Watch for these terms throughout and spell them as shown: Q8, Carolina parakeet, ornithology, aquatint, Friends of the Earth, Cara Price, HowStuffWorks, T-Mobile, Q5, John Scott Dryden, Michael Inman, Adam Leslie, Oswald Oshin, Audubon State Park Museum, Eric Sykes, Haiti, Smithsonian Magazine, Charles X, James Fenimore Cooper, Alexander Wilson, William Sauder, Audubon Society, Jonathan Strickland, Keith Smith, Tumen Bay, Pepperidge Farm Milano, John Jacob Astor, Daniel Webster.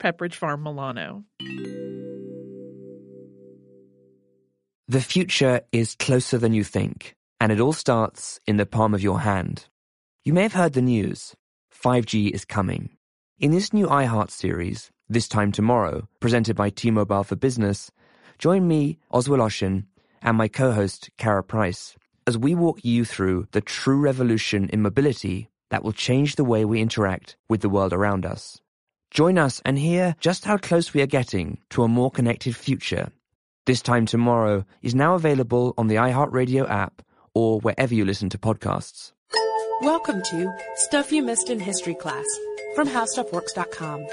Pepperidge Farm Milano. The future is closer than you think, and it all starts in the palm of your hand. You may have heard the news. 5G is coming. In this new iHeart series, This Time Tomorrow, presented by T-Mobile for Business, join me, Oswald Oshin, and my co-host, Cara Price, as we walk you through the true revolution in mobility that will change the way we interact with the world around us. Join us and hear just how close we are getting to a more connected future. This Time Tomorrow is now available on the iHeartRadio app or wherever you listen to podcasts. Welcome to Stuff You Missed in History Class from HowStuffWorks.com.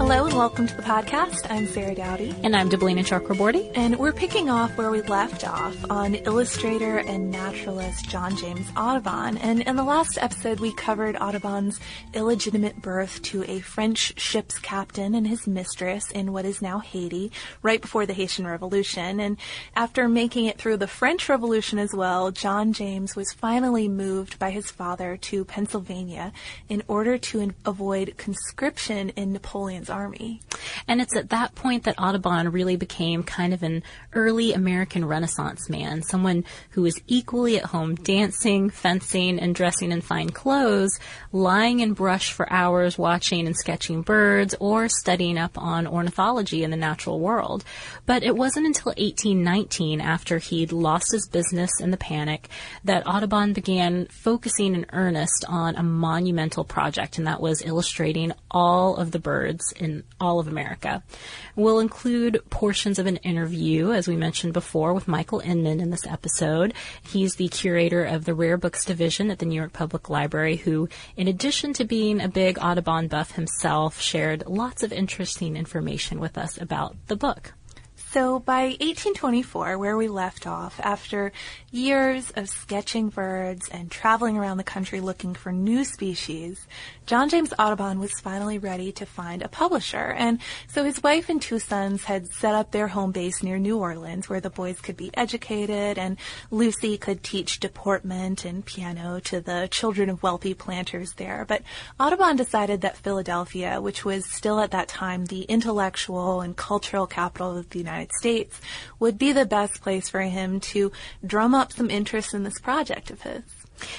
Hello and welcome to the podcast. I'm Sarah Dowdy. And I'm Dablina Chakraborty. And we're picking off where we left off on illustrator and naturalist John James Audubon. And in the last episode, we covered Audubon's illegitimate birth to a French ship's captain and his mistress in what is now Haiti, right before the Haitian Revolution. And after making it through the French Revolution as well, John James was finally moved by his father to Pennsylvania in order to avoid conscription in Napoleon's army. And it's at that point that Audubon really became kind of an early American Renaissance man, someone who was equally at home dancing, fencing, and dressing in fine clothes, lying in brush for hours watching and sketching birds, or studying up on ornithology in the natural world. But it wasn't until 1819, after he'd lost his business in the panic, that Audubon began focusing in earnest on a monumental project, and that was illustrating all of the birds in all of America. We'll include portions of an interview, as we mentioned before, with Michael Inman in this episode. He's the curator of the Rare Books Division at the New York Public Library, who, in addition to being a big Audubon buff himself, shared lots of interesting information with us about the book. So by 1824, where we left off, after years of sketching birds and traveling around the country looking for new species, John James Audubon was finally ready to find a publisher. And so his wife and two sons had set up their home base near New Orleans, where the boys could be educated and Lucy could teach deportment and piano to the children of wealthy planters there. But Audubon decided that Philadelphia, which was still at that time the intellectual and cultural capital of the United States, would be the best place for him to drum up some interest in this project of his.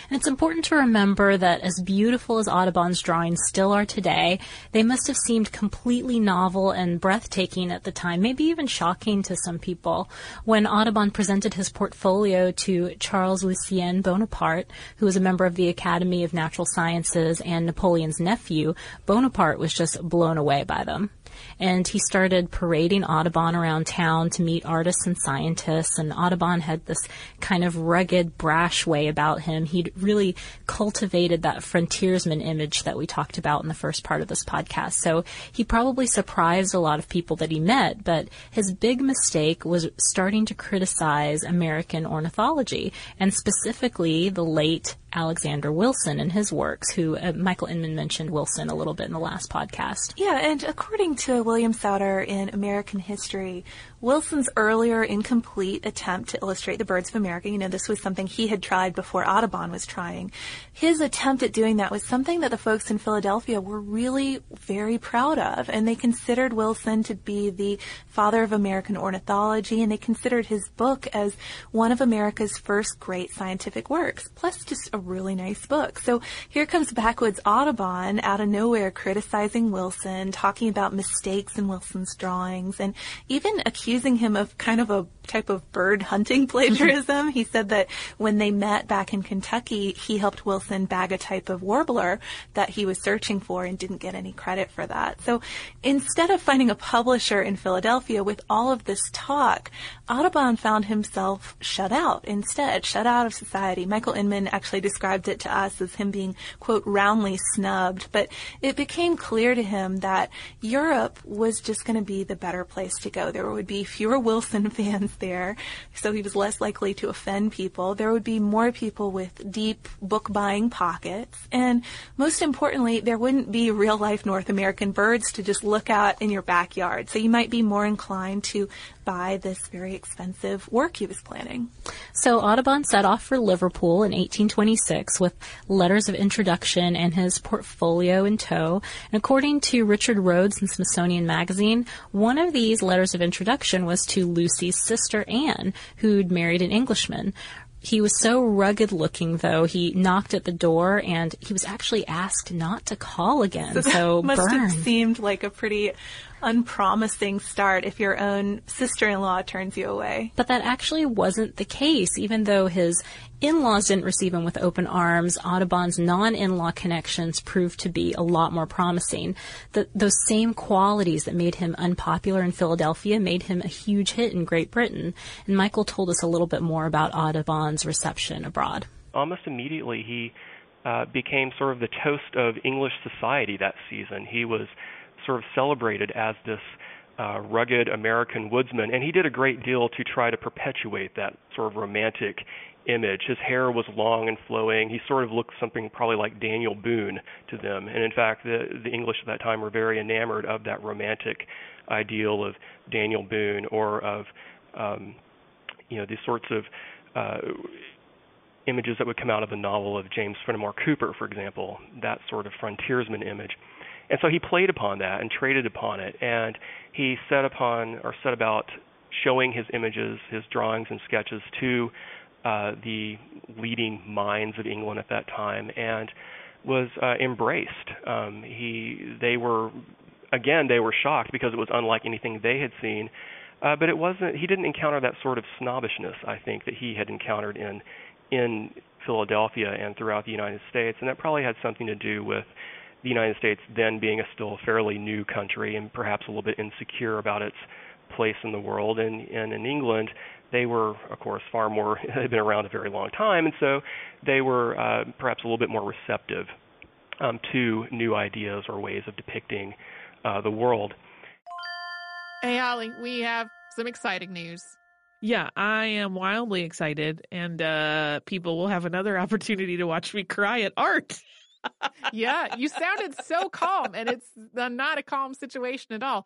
And it's important to remember that as beautiful as Audubon's drawings still are today, they must have seemed completely novel and breathtaking at the time, maybe even shocking to some people. When Audubon presented his portfolio to Charles Lucien Bonaparte, who was a member of the Academy of Natural Sciences and Napoleon's nephew, Bonaparte was just blown away by them. And he started parading Audubon around town to meet artists and scientists, and Audubon had this kind of rugged, brash way about him. He'd really cultivated that frontiersman image that we talked about in the first part of this podcast. So he probably surprised a lot of people that he met, but his big mistake was starting to criticize American ornithology, and specifically the late Alexander Wilson and his works, who Michael Inman mentioned Wilson a little bit in the last podcast. Yeah, and according to William Sauder in American History, Wilson's earlier incomplete attempt to illustrate the birds of America, you know, this was something he had tried before Audubon was trying. His attempt at doing that was something that the folks in Philadelphia were really very proud of, and they considered Wilson to be the father of American ornithology, and they considered his book as one of America's first great scientific works, plus just a really nice book. So here comes Backwoods Audubon out of nowhere criticizing Wilson, talking about mistakes in Wilson's drawings, and even accusing him of kind of a type of bird hunting plagiarism. He said that when they met back in Kentucky, he helped Wilson bag a type of warbler that he was searching for and didn't get any credit for that. So instead of finding a publisher in Philadelphia with all of this talk, Audubon found himself shut out instead, shut out of society. Michael Inman actually described it to us as him being, quote, roundly snubbed. But it became clear to him that Europe was just going to be the better place to go. There would be fewer Wilson fans there, so he was less likely to offend people. There would be more people with deep book-buying pockets. And most importantly, there wouldn't be real-life North American birds to just look at in your backyard. So you might be more inclined to buy this very expensive work he was planning. So Audubon set off for Liverpool in 1826 with letters of introduction and his portfolio in tow. And according to Richard Rhodes in Smithsonian Magazine, one of these letters of introduction was to Lucy's sister Anne, who'd married an Englishman. He was so rugged-looking, though, he knocked at the door, and he was actually asked not to call again. So must have seemed like a pretty unpromising start if your own sister-in-law turns you away. But that actually wasn't the case. Even though his in-laws didn't receive him with open arms, Audubon's non-in-law connections proved to be a lot more promising. Those same qualities that made him unpopular in Philadelphia made him a huge hit in Great Britain. And Michael told us a little bit more about Audubon's reception abroad. Almost immediately, he became sort of the toast of English society that season. He was sort of celebrated as this rugged American woodsman, and he did a great deal to try to perpetuate that sort of romantic image. His hair was long and flowing. He sort of looked something probably like Daniel Boone to them, and in fact, the English at that time were very enamored of that romantic ideal of Daniel Boone or of these sorts of images that would come out of the novel of James Fenimore Cooper, for example, that sort of frontiersman image. And so he played upon that and traded upon it, and he set about showing his images, his drawings and sketches to the leading minds of England at that time, and was embraced. They were shocked because it was unlike anything they had seen, but he didn't encounter that sort of snobbishness, I think, that he had encountered in Philadelphia and throughout the United States, and that probably had something to do with the United States then being a still fairly new country and perhaps a little bit insecure about its place in the world. And in England, they were, of course, they'd been around a very long time, and so they were perhaps a little bit more receptive to new ideas or ways of depicting the world. Hey, Holly, we have some exciting news. Yeah, I am wildly excited, and people will have another opportunity to watch me cry at art. Yeah, you sounded so calm, and it's not a calm situation at all.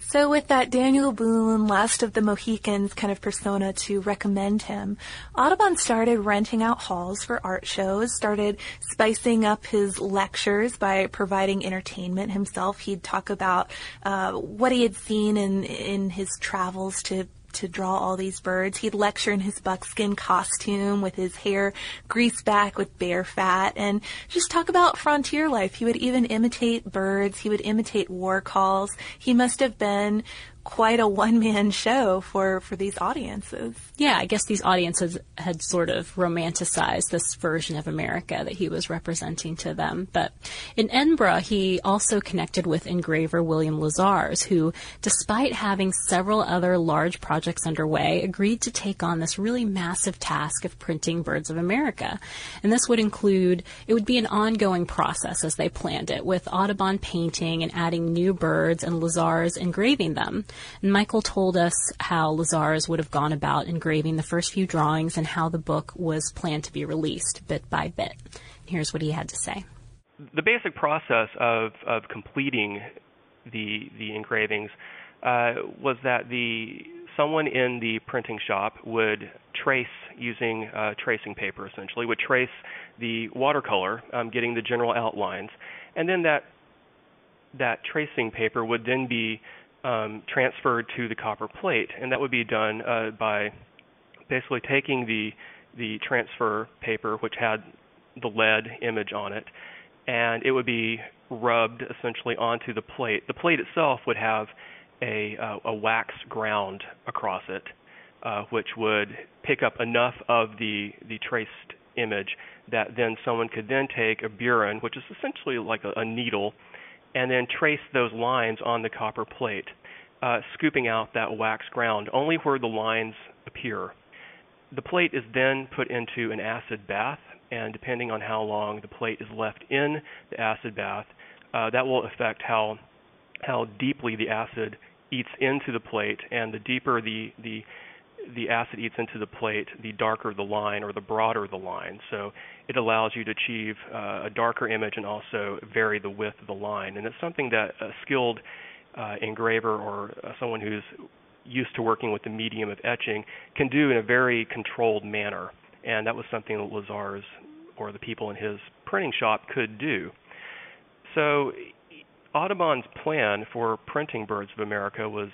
So with that Daniel Boone, Last of the Mohicans kind of persona to recommend him, Audubon started renting out halls for art shows, started spicing up his lectures by providing entertainment himself. He'd talk about what he had seen in his travels to draw all these birds. He'd lecture in his buckskin costume with his hair greased back with bear fat and just talk about frontier life. He would even imitate birds. He would imitate war calls. He must have been quite a one-man show for these audiences. Yeah, I guess these audiences had sort of romanticized this version of America that he was representing to them. But in Edinburgh, he also connected with engraver William Lizars, who, despite having several other large projects underway, agreed to take on this really massive task of printing Birds of America. And this would include, it would be an ongoing process as they planned it, with Audubon painting and adding new birds and Lizars engraving them. And Michael told us how Lizars would have gone about engraving the first few drawings and how the book was planned to be released bit by bit. Here's what he had to say. The basic process of completing the engravings was that someone in the printing shop would trace using tracing paper, essentially, would trace the watercolor, getting the general outlines. And then that tracing paper would then be transferred to the copper plate, and that would be done by basically taking the transfer paper, which had the lead image on it, and it would be rubbed essentially onto the plate. The plate itself would have a wax ground across it, which would pick up enough of the traced image that then someone could then take a burin, which is essentially like a needle, and then trace those lines on the copper plate, scooping out that wax ground only where the lines appear. The plate is then put into an acid bath, and depending on how long the plate is left in the acid bath, that will affect how deeply the acid eats into the plate, and the deeper the acid eats into the plate, the darker the line or the broader the line. So it allows you to achieve a darker image and also vary the width of the line. And it's something that a skilled engraver or someone who's used to working with the medium of etching can do in a very controlled manner. And that was something that Lizars or the people in his printing shop could do. So Audubon's plan for printing Birds of America was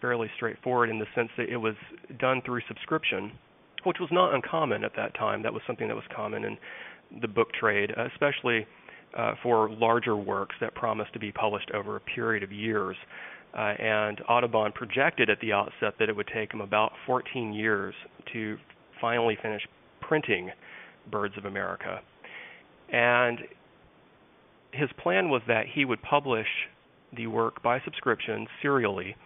fairly straightforward in the sense that it was done through subscription, which was not uncommon at that time. That was something that was common in the book trade, especially for larger works that promised to be published over a period of years. And Audubon projected at the outset that it would take him about 14 years to finally finish printing Birds of America. And his plan was that he would publish the work by subscription serially,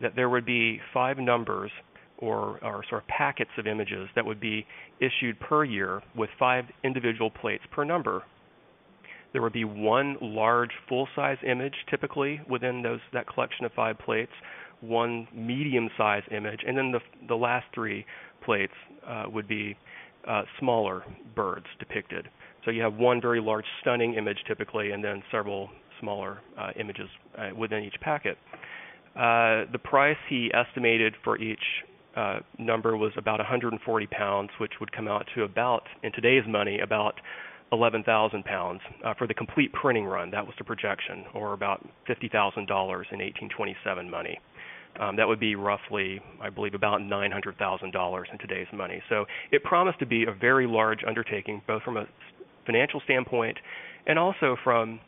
that there would be 5 numbers or sort of packets of images that would be issued per year with 5 individual plates per number. There would be 1 large full-size image typically within that collection of 5 plates, 1 medium-sized image, and then the last 3 plates would be smaller birds depicted. So you have 1 very large, stunning image typically, and then several smaller images within each packet. The price he estimated for each number was about 140 pounds, which would come out to about, in today's money, about 11,000 pounds for the complete printing run. That was the projection, or about $50,000 in 1827 money. That would be roughly, I believe, about $900,000 in today's money. So it promised to be a very large undertaking, both from a financial standpoint and also from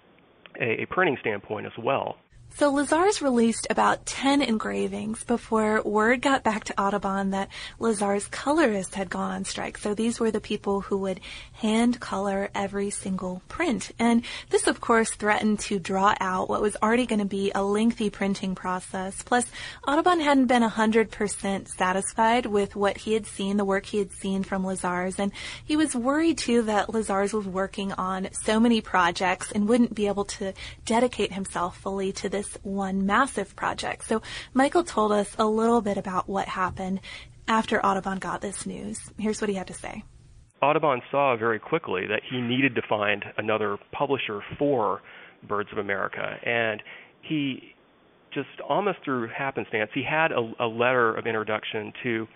a printing standpoint as well. So Lizars released about 10 engravings before word got back to Audubon that Lizars' colorists had gone on strike. So these were the people who would hand color every single print. And this, of course, threatened to draw out what was already going to be a lengthy printing process. Plus, Audubon hadn't been 100% satisfied with what he had seen, the work he had seen from Lizars. And he was worried, too, that Lizars was working on so many projects and wouldn't be able to dedicate himself fully to this one massive project. So Michael told us a little bit about what happened after Audubon got this news. Here's what he had to say. Audubon saw very quickly that he needed to find another publisher for Birds of America, and he just almost through happenstance, he had a letter of introduction to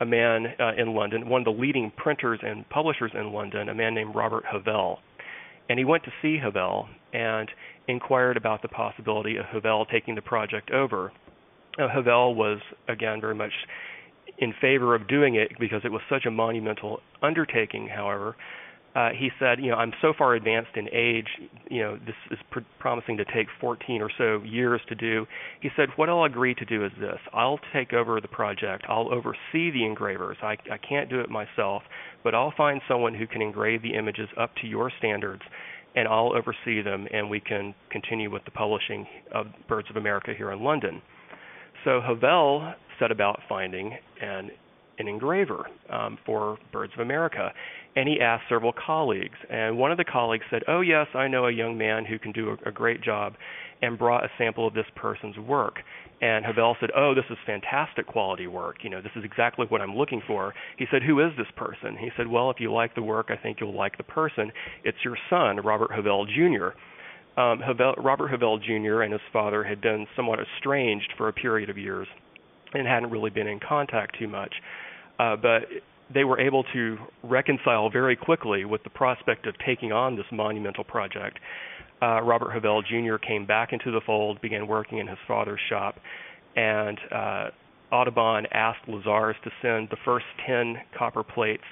a man in London, one of the leading printers and publishers in London, a man named Robert Havell. And he went to see Havell and inquired about the possibility of Havell taking the project over. Havell was, again, very much in favor of doing it because it was such a monumental undertaking. However, he said, I'm so far advanced in age, this is promising to take 14 or so years to do. He said, what I'll agree to do is this. I'll take over the project. I'll oversee the engravers. I can't do it myself, but I'll find someone who can engrave the images up to your standards, and I'll oversee them, and we can continue with the publishing of Birds of America here in London. So Havell set about finding an engraver for Birds of America, and he asked several colleagues. And one of the colleagues said, oh, yes, I know a young man who can do a great job, and brought a sample of this person's work. And Havell said, oh, this is fantastic quality work. This is exactly what I'm looking for. He said, who is this person? He said, well, if you like the work, I think you'll like the person. It's your son, Robert Havell, Jr. Robert Havell, Jr. and his father had been somewhat estranged for a period of years and hadn't really been in contact too much. But they were able to reconcile very quickly with the prospect of taking on this monumental project. Robert Havell, Jr. came back into the fold, began working in his father's shop, and Audubon asked Lizars to send the first 10 copper plates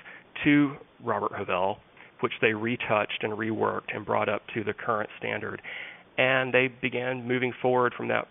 to Robert Havell, which they retouched and reworked and brought up to the current standard. And they began moving forward from that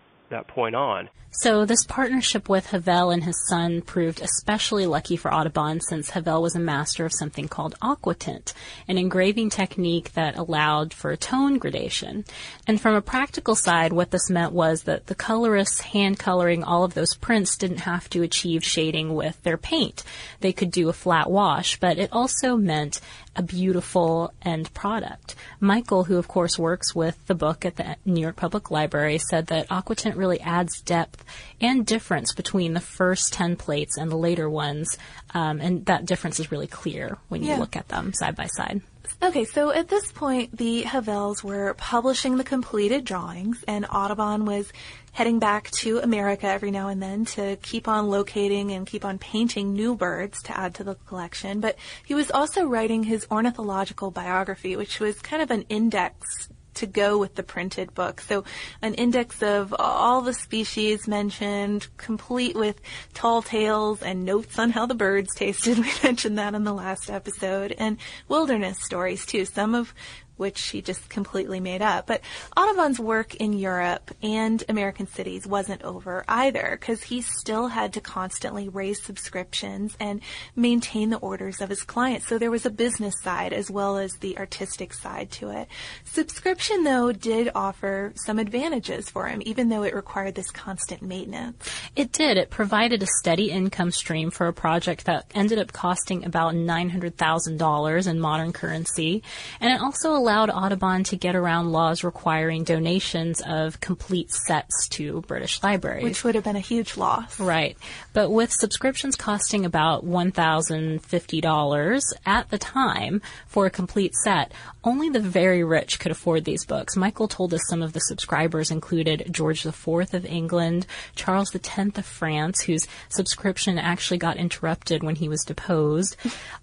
point on. So this partnership with Havell and his son proved especially lucky for Audubon, since Havell was a master of something called aquatint, an engraving technique that allowed for tone gradation. And from a practical side, what this meant was that the colorists hand coloring all of those prints didn't have to achieve shading with their paint. They could do a flat wash, but it also meant a beautiful end product. Michael, who of course works with the book at the New York Public Library, said that aquatint really adds depth and difference between the first 10 plates and the later ones, and that difference is really clear when you look at them side by side. Okay, so at this point, the Havels were publishing the completed drawings, and Audubon was heading back to America every now and then to keep on locating and keep on painting new birds to add to the collection. But he was also writing his ornithological biography, which was kind of an index to go with the printed book. So an index of all the species mentioned, complete with tall tales and notes on how the birds tasted. We mentioned that in the last episode. And wilderness stories, too, some of which he just completely made up. But Audubon's work in Europe and American cities wasn't over either, because he still had to constantly raise subscriptions and maintain the orders of his clients. So there was a business side as well as the artistic side to it. Subscription, though, did offer some advantages for him, even though it required this constant maintenance. It did. It provided a steady income stream for a project that ended up costing about $900,000 in modern currency, and it also allowed Audubon to get around laws requiring donations of complete sets to British libraries. Which would have been a huge loss. Right. But with subscriptions costing about $1,050 at the time for a complete set, only the very rich could afford these books. Michael told us some of the subscribers included George IV of England, Charles X of France, whose subscription actually got interrupted when he was deposed.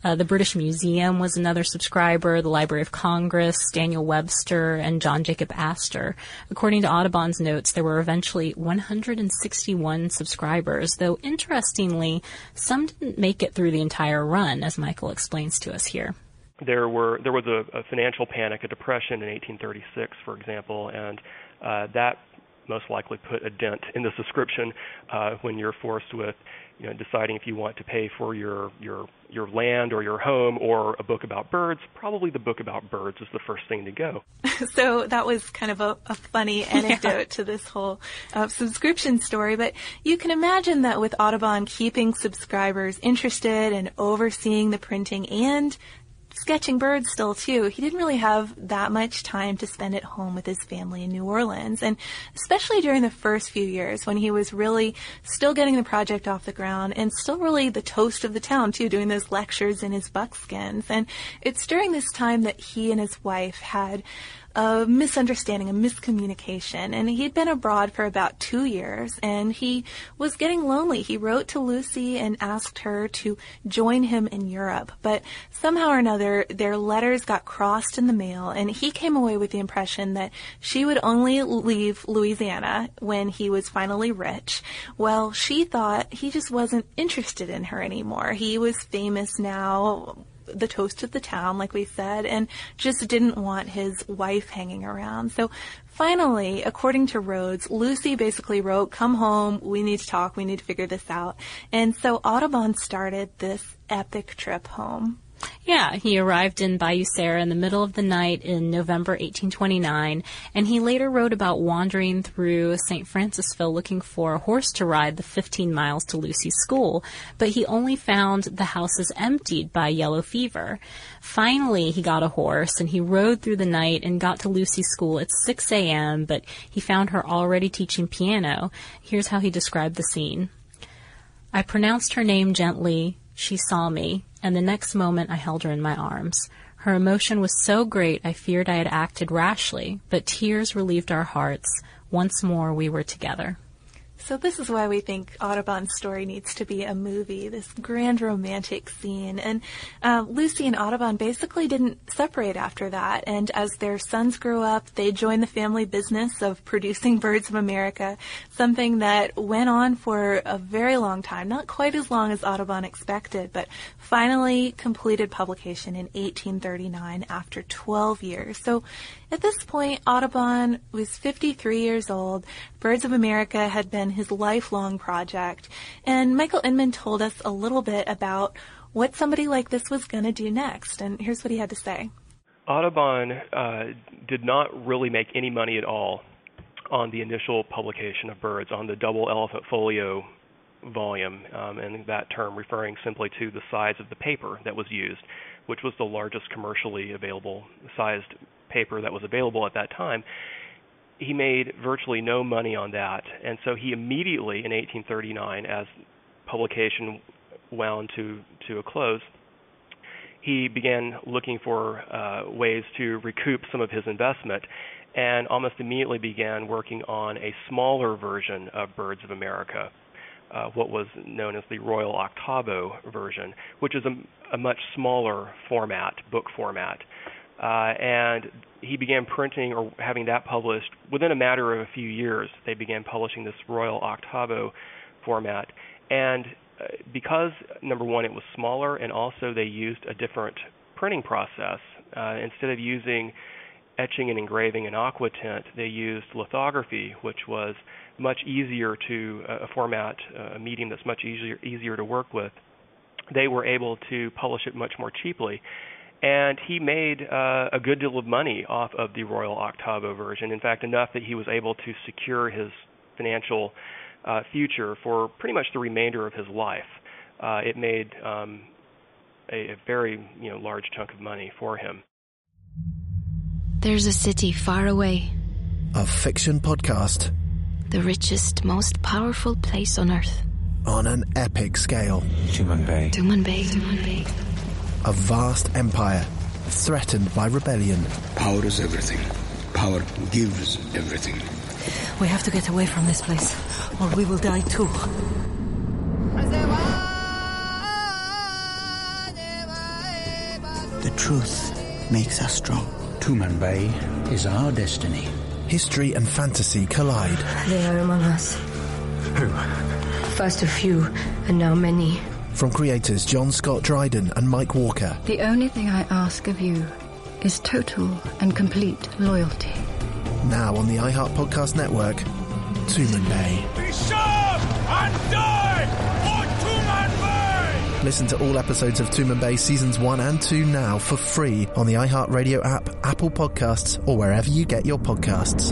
The British Museum was another subscriber, the Library of Congress, Daniel Webster, and John Jacob Astor. According to Audubon's notes, there were eventually 161 subscribers, though interestingly, some didn't make it through the entire run, as Michael explains to us here. There was a financial panic, a depression in 1836, for example, and that most likely put a dent in this description when you're forced with, you know, deciding if you want to pay for your land or your home or a book about birds. Probably the book about birds is the first thing to go. So that was kind of a funny anecdote to this whole subscription story. But you can imagine that with Audubon keeping subscribers interested and overseeing the printing and sketching birds still, too, he didn't really have that much time to spend at home with his family in New Orleans. And especially during the first few years when he was really still getting the project off the ground and still really the toast of the town, too, doing those lectures in his buckskins. And it's during this time that he and his wife had a misunderstanding, a miscommunication. And he'd been abroad for about 2 years, and he was getting lonely. He wrote to Lucy and asked her to join him in Europe. But somehow or another, their letters got crossed in the mail, and he came away with the impression that she would only leave Louisiana when he was finally rich. Well, she thought he just wasn't interested in her anymore. He was famous now, the toast of the town, like we said, and just didn't want his wife hanging around. So finally, according to Rhodes, Lucy basically wrote, "Come home, we need to talk, we need to figure this out." And so Audubon started this epic trip home. Yeah, he arrived in Bayou Sara in the middle of the night in November 1829, and he later wrote about wandering through St. Francisville looking for a horse to ride the 15 miles to Lucy's school, but he only found the houses emptied by yellow fever. Finally, he got a horse, and he rode through the night and got to Lucy's school at 6 a.m., but he found her already teaching piano. Here's how he described the scene. "I pronounced her name gently. She saw me, and the next moment I held her in my arms. Her emotion was so great I feared I had acted rashly, but tears relieved our hearts. Once more we were together." So this is why we think Audubon's story needs to be a movie, this grand romantic scene. And Lucy and Audubon basically didn't separate after that. And as their sons grew up, they joined the family business of producing Birds of America, something that went on for a very long time, not quite as long as Audubon expected, but finally completed publication in 1839 after 12 years. So at this point, Audubon was 53 years old. Birds of America had been his lifelong project. And Michael Inman told us a little bit about what somebody like this was going to do next. And here's what he had to say. Audubon did not really make any money at all on the initial publication of Birds, on the double elephant folio volume, and that term referring simply to the size of the paper that was used, which was the largest commercially available sized paper that was available at that time. He made virtually no money on that, and so he immediately, in 1839, as publication wound to a close, he began looking for ways to recoup some of his investment, and almost immediately began working on a smaller version of Birds of America, what was known as the Royal Octavo version, which is a much smaller format, book format. And he began printing or having that published within a matter of a few years. They began publishing this Royal Octavo format. And because, number one, it was smaller, and also they used a different printing process. Instead of using etching and engraving and aquatint, they used lithography, which was much easier to a format, a medium that's much easier to work with. They were able to publish it much more cheaply. And he made a good deal of money off of the Royal Octavo version, in fact, enough that he was able to secure his financial future for pretty much the remainder of his life. It made a very large chunk of money for him. There's a city far away. A fiction podcast. The richest, most powerful place on Earth. On an epic scale. Tumen Bay. A vast empire threatened by rebellion. Power is everything. Power gives everything. We have to get away from this place, or we will die too. The truth makes us strong. Tumen Bay is our destiny. History and fantasy collide. They are among us. Who? First a few, and now many. From creators John Scott Dryden and Mike Walker. The only thing I ask of you is total and complete loyalty. Now on the iHeart Podcast Network, Tumen Bay. Be sharp and die for Tumen Bay! Listen to all episodes of Tumen Bay Seasons 1 and 2 now for free on the iHeartRadio app, Apple Podcasts, or wherever you get your podcasts.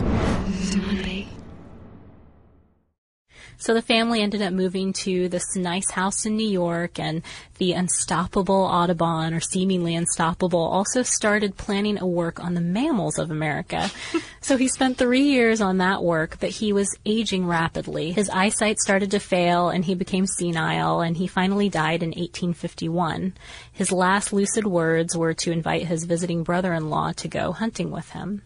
So the family ended up moving to this nice house in New York, and the unstoppable Audubon, or seemingly unstoppable, also started planning a work on the mammals of America. So he spent 3 years on that work, but he was aging rapidly. His eyesight started to fail, and he became senile, and he finally died in 1851. His last lucid words were to invite his visiting brother-in-law to go hunting with him.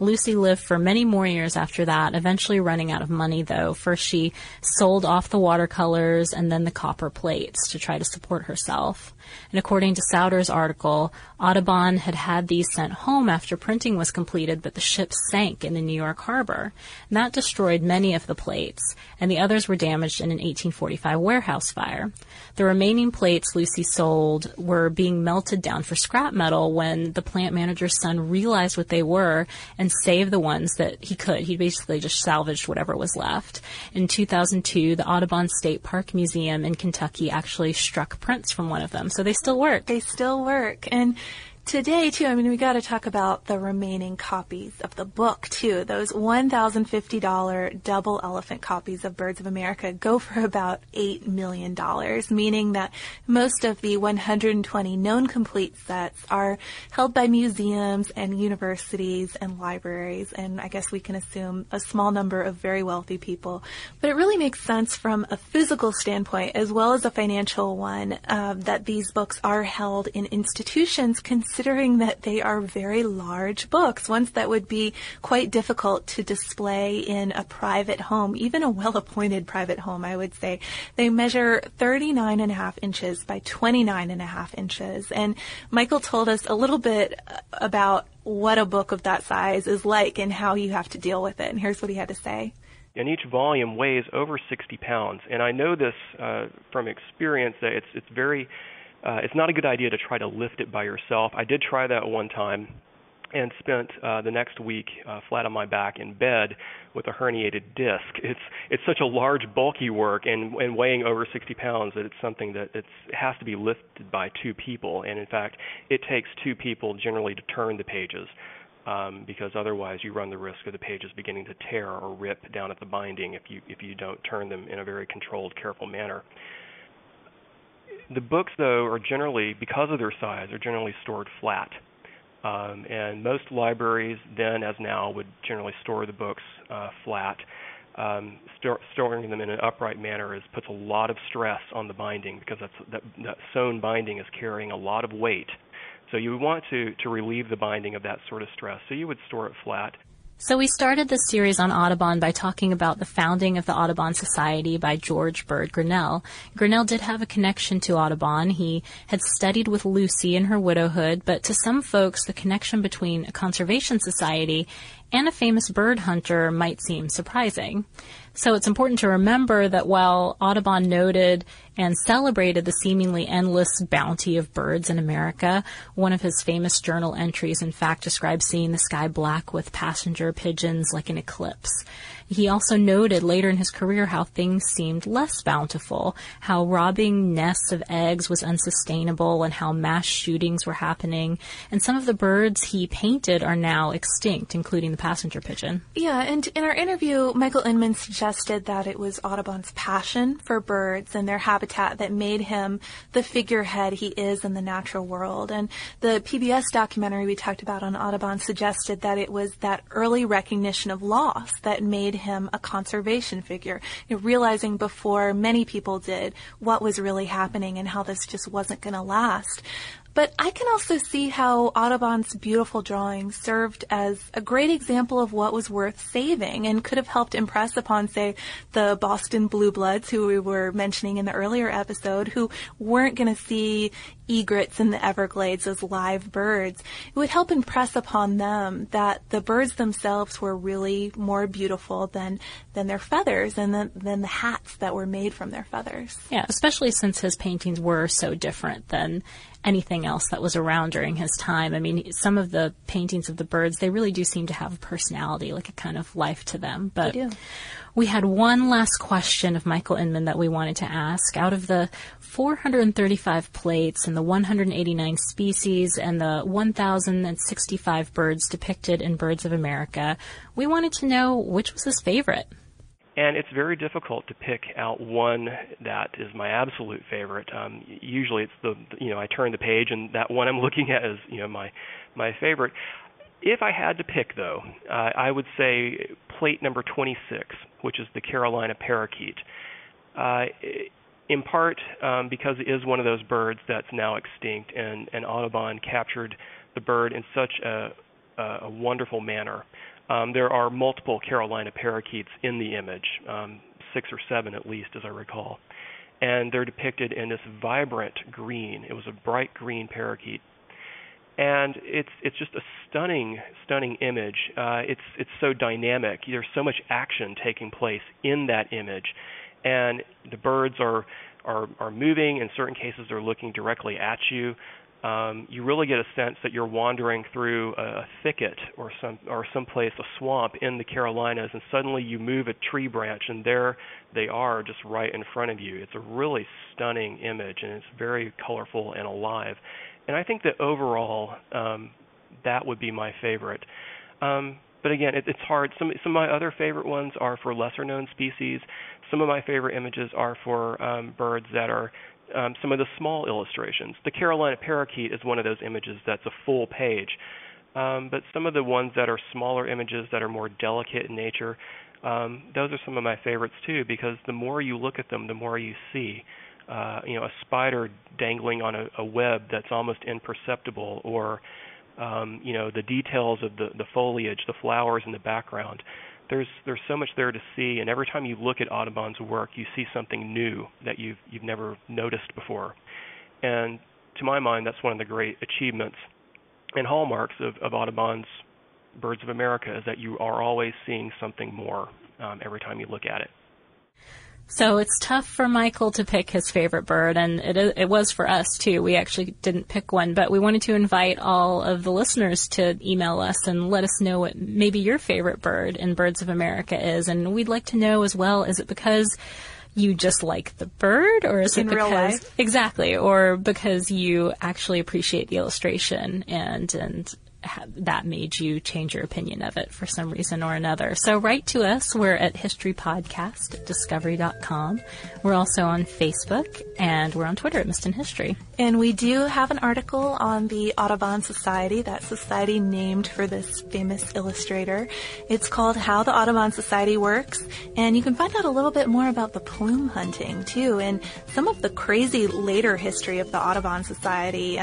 Lucy lived for many more years after that, eventually running out of money, though. First, she sold off the watercolors and then the copper plates to try to support herself. And according to Souter's article, Audubon had these sent home after printing was completed, but the ship sank in the New York harbor. And that destroyed many of the plates, and the others were damaged in an 1845 warehouse fire. The remaining plates Lucy sold were being melted down for scrap metal when the plant manager's son realized what they were and saved the ones that he could. He basically just salvaged whatever was left. In 2002, the Audubon State Park Museum in Kentucky actually struck prints from one of them. So they still work. They still work. And today, too, I mean, we got to talk about the remaining copies of the book, too. Those $1,050 double elephant copies of Birds of America go for about $8 million, meaning that most of the 120 known complete sets are held by museums and universities and libraries, and I guess we can assume a small number of very wealthy people. But it really makes sense from a physical standpoint, as well as a financial one, that these books are held in institutions considering that they are very large books, ones that would be quite difficult to display in a private home, even a well-appointed private home, I would say. They measure 39.5 inches by 29.5 inches. And Michael told us a little bit about what a book of that size is like and how you have to deal with it. And here's what he had to say. And each volume weighs over 60 pounds. And I know this from experience that it's very... it's not a good idea to try to lift it by yourself. I did try that one time and spent the next week flat on my back in bed with a herniated disc. It's such a large, bulky work and weighing over 60 pounds that it's something that it has to be lifted by two people. And, in fact, it takes two people generally to turn the pages because otherwise you run the risk of the pages beginning to tear or rip down at the binding if you don't turn them in a very controlled, careful manner. The books, though, are generally, because of their size, are generally stored flat. And most libraries then, as now, would generally store the books flat. Storing them in an upright manner puts a lot of stress on the binding because that sewn binding is carrying a lot of weight. So you want to relieve the binding of that sort of stress. So you would store it flat. So we started this series on Audubon by talking about the founding of the Audubon Society by George Bird Grinnell. Grinnell did have a connection to Audubon. He had studied with Lucy in her widowhood, but to some folks, the connection between a conservation society and a famous bird hunter might seem surprising. So it's important to remember that while Audubon noted and celebrated the seemingly endless bounty of birds in America, one of his famous journal entries, in fact, describes seeing the sky black with passenger pigeons like an eclipse. He also noted later in his career how things seemed less bountiful, how robbing nests of eggs was unsustainable, and how mass shootings were happening. And some of the birds he painted are now extinct, including the passenger pigeon. Yeah, and in our interview, Michael Inman suggested that it was Audubon's passion for birds and their habitat that made him the figurehead he is in the natural world. And the PBS documentary we talked about on Audubon suggested that it was that early recognition of loss that made him a conservation figure, realizing before many people did what was really happening and how this just wasn't going to last. But I can also see how Audubon's beautiful drawings served as a great example of what was worth saving and could have helped impress upon, say, the Boston Blue Bloods, who we were mentioning in the earlier episode, who weren't going to see egrets in the Everglades, those live birds. It would help impress upon them that the birds themselves were really more beautiful than their feathers and than the hats that were made from their feathers. Yeah, especially since his paintings were so different than anything else that was around during his time. I mean, some of the paintings of the birds, they really do seem to have a personality, like a kind of life to them. But we had one last question of Michael Inman that we wanted to ask. Out of the 435 plates and the 189 species and the 1,065 birds depicted in Birds of America, we wanted to know which was his favorite. And it's very difficult to pick out one that is my absolute favorite. Usually it's I turn the page and that one I'm looking at is, my favorite. If I had to pick, though, I would say plate number 26, which is the Carolina parakeet. In part because it is one of those birds that's now extinct, and Audubon captured the bird in such a wonderful manner. There are multiple Carolina parakeets in the image, 6 or 7 at least, as I recall. And they're depicted in this vibrant green. It was a bright green parakeet. And it's just a stunning, stunning image. It's so dynamic. There's so much action taking place in that image. And the birds are moving. In certain cases, they're looking directly at you. You really get a sense that you're wandering through a thicket or someplace, a swamp in the Carolinas, and suddenly you move a tree branch, and there they are just right in front of you. It's a really stunning image, and it's very colorful and alive. And I think that overall, that would be my favorite. But again, it's hard. Some of my other favorite ones are for lesser-known species. Some of my favorite images are for birds that are some of the small illustrations. The Carolina parakeet is one of those images that's a full page. But some of the ones that are smaller images that are more delicate in nature, those are some of my favorites too, because the more you look at them, the more you see. A spider dangling on a web that's almost imperceptible, or the details of the foliage, the flowers in the background. There's so much there to see, and every time you look at Audubon's work, you see something new that you've never noticed before. And to my mind, that's one of the great achievements and hallmarks of Audubon's Birds of America, is that you are always seeing something more every time you look at it. So it's tough for Michael to pick his favorite bird, and it was for us, too. We actually didn't pick one, but we wanted to invite all of the listeners to email us and let us know what maybe your favorite bird in Birds of America is. And we'd like to know as well, is it because you just like the bird, or is it because, in real life? Exactly, or because you actually appreciate the illustration and that made you change your opinion of it for some reason or another. So write to us. We're at historypodcastdiscovery.com. We're also on Facebook, and we're on Twitter at Missed in History. And we do have an article on the Audubon Society, that society named for this famous illustrator. It's called How the Audubon Society Works, and you can find out a little bit more about the plume hunting, too, and some of the crazy later history of the Audubon Society.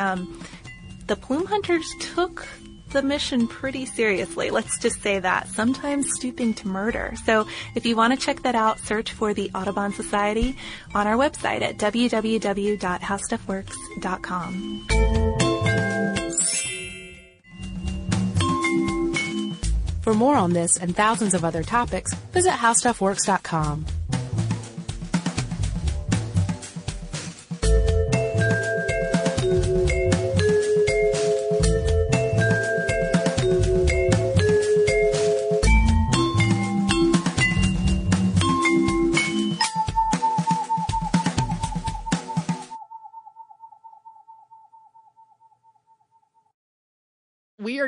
The plume hunters took the mission pretty seriously, let's just say that, sometimes stooping to murder. So if you want to check that out, search for the Audubon Society on our website at www.howstuffworks.com. For more on this and thousands of other topics, visit howstuffworks.com. We are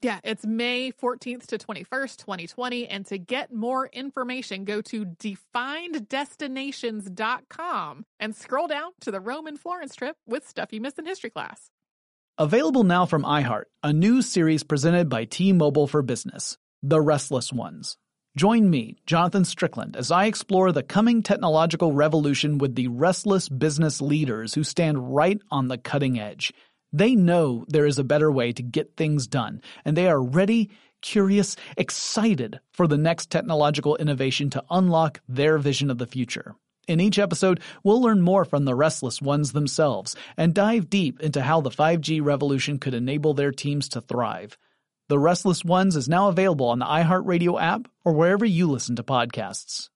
Yeah, it's May 14th to 21st, 2020. And to get more information, go to defineddestinations.com and scroll down to the Rome and Florence trip with Stuff You Missed in History Class. Available now from iHeart, a new series presented by T-Mobile for Business, The Restless Ones. Join me, Jonathan Strickland, as I explore the coming technological revolution with the restless business leaders who stand right on the cutting edge. They know there is a better way to get things done, and they are ready, curious, excited for the next technological innovation to unlock their vision of the future. In each episode, we'll learn more from the restless ones themselves and dive deep into how the 5G revolution could enable their teams to thrive. The Restless Ones is now available on the iHeartRadio app or wherever you listen to podcasts.